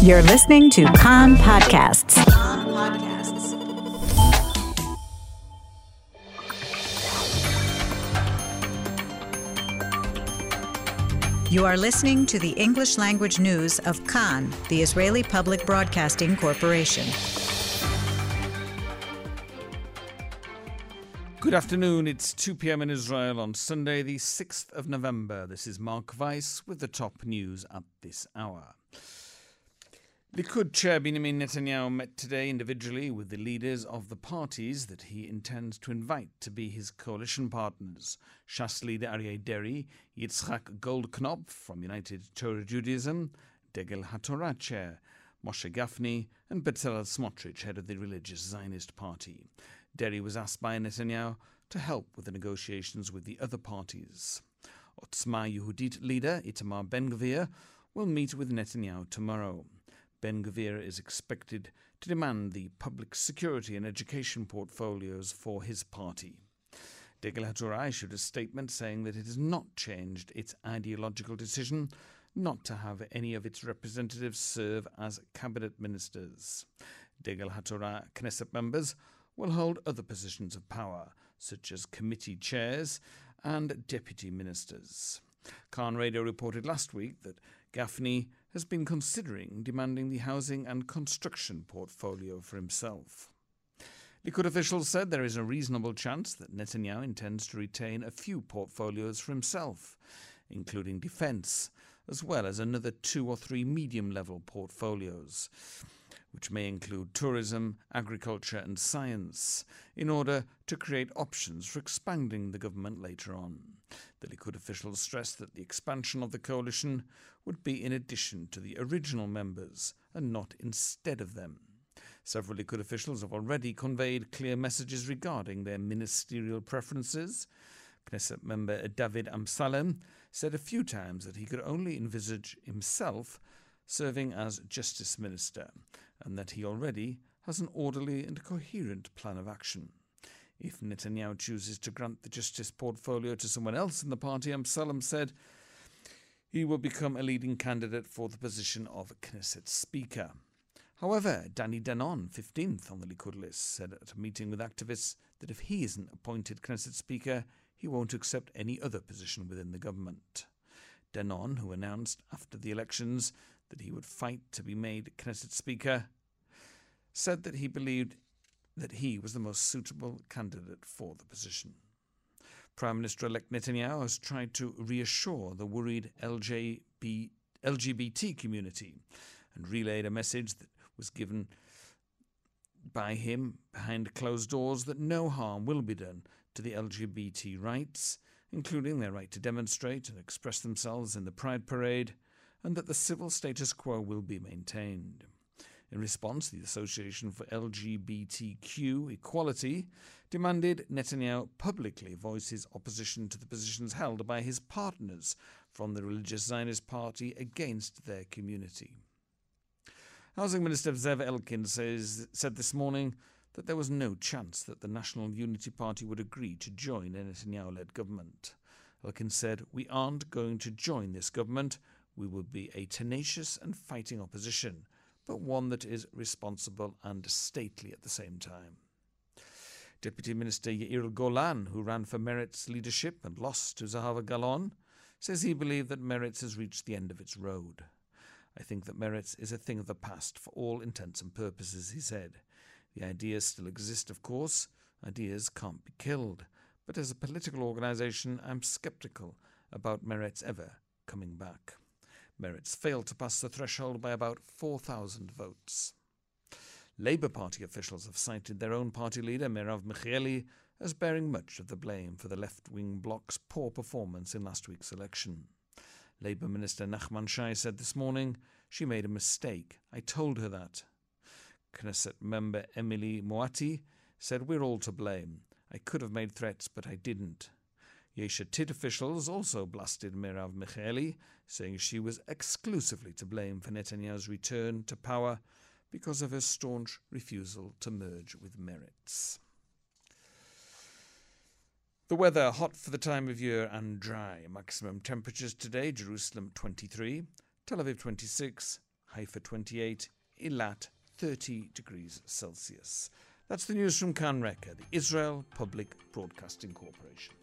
You're listening to Kan Podcasts. You are listening to the English language news of Kan, the Israeli Public Broadcasting Corporation. Good afternoon. It's 2 p.m. in Israel on Sunday, the 6th of November. This is Mark Weiss with the top news at this hour. Likud chair Benjamin Netanyahu met today individually with the leaders of the parties that he intends to invite to be his coalition partners. Shas leader Aryeh Deri, Yitzhak Goldknopf from United Torah Judaism, Degel HaTorah chair Moshe Gafni, and Bezalel Smotrich, head of the Religious Zionist Party. Deri was asked by Netanyahu to help with the negotiations with the other parties. Otsma Yehudit leader Itamar Ben-Gvir will meet with Netanyahu tomorrow. Ben-Gvir is expected to demand the public security and education portfolios for his party. Degel HaTorah issued a statement saying that it has not changed its ideological decision not to have any of its representatives serve as cabinet ministers. Degel HaTorah Knesset members will hold other positions of power, such as committee chairs and deputy ministers. Kan Radio reported last week that Gafni has been considering demanding the housing and construction portfolio for himself. Likud officials said there is a reasonable chance that Netanyahu intends to retain a few portfolios for himself, including defence, as well as another 2 or 3 medium-level portfolios, which may include tourism, agriculture and science, in order to create options for expanding the government later on. The Likud officials stressed that the expansion of the coalition would be in addition to the original members and not instead of them. Several Likud officials have already conveyed clear messages regarding their ministerial preferences. Knesset member David Amsalem said a few times that he could only envisage himself serving as Justice Minister, and that he already has an orderly and coherent plan of action. If Netanyahu chooses to grant the justice portfolio to someone else in the party, Amsalem said he will become a leading candidate for the position of Knesset Speaker. However, Danny Danon, 15th on the Likud list, said at a meeting with activists that if he isn't appointed Knesset Speaker, he won't accept any other position within the government. Danon, who announced after the elections that he would fight to be made Knesset Speaker, said that he believed that he was the most suitable candidate for the position. Prime Minister-elect Netanyahu has tried to reassure the worried LGBT community and relayed a message that was given by him behind closed doors that no harm will be done to the LGBT rights, including their right to demonstrate and express themselves in the Pride Parade, and that the civil status quo will be maintained. In response, the Association for LGBTQ Equality demanded Netanyahu publicly voice his opposition to the positions held by his partners from the Religious Zionist Party against their community. Housing Minister Zev Elkin said this morning that there was no chance that the National Unity Party would agree to join a Netanyahu-led government. Elkin said, "We aren't going to join this government. We will be a tenacious and fighting opposition, but one that is responsible and stately at the same time." Deputy Minister Yair Golan, who ran for Meretz leadership and lost to Zahava Galon, says he believed that Meretz has reached the end of its road. "I think that Meretz is a thing of the past for all intents and purposes," he said. "The ideas still exist, of course. Ideas can't be killed. But as a political organisation, I'm sceptical about Meretz ever coming back." Meretz failed to pass the threshold by about 4,000 votes. Labour Party officials have cited their own party leader, Merav Michaeli, as bearing much of the blame for the left-wing bloc's poor performance in last week's election. Labour Minister Nachman Shai said this morning, "She made a mistake. I told her that." Knesset member Emily Moati said, "We're all to blame. I could have made threats, but I didn't." Yesh Atid officials also blasted Merav Michaeli, saying she was exclusively to blame for Netanyahu's return to power because of her staunch refusal to merge with Meretz. The weather, hot for the time of year and dry. Maximum temperatures today: Jerusalem 23, Tel Aviv 26, Haifa 28, Eilat 30 degrees Celsius. That's the news from Kan Reka, the Israel Public Broadcasting Corporation.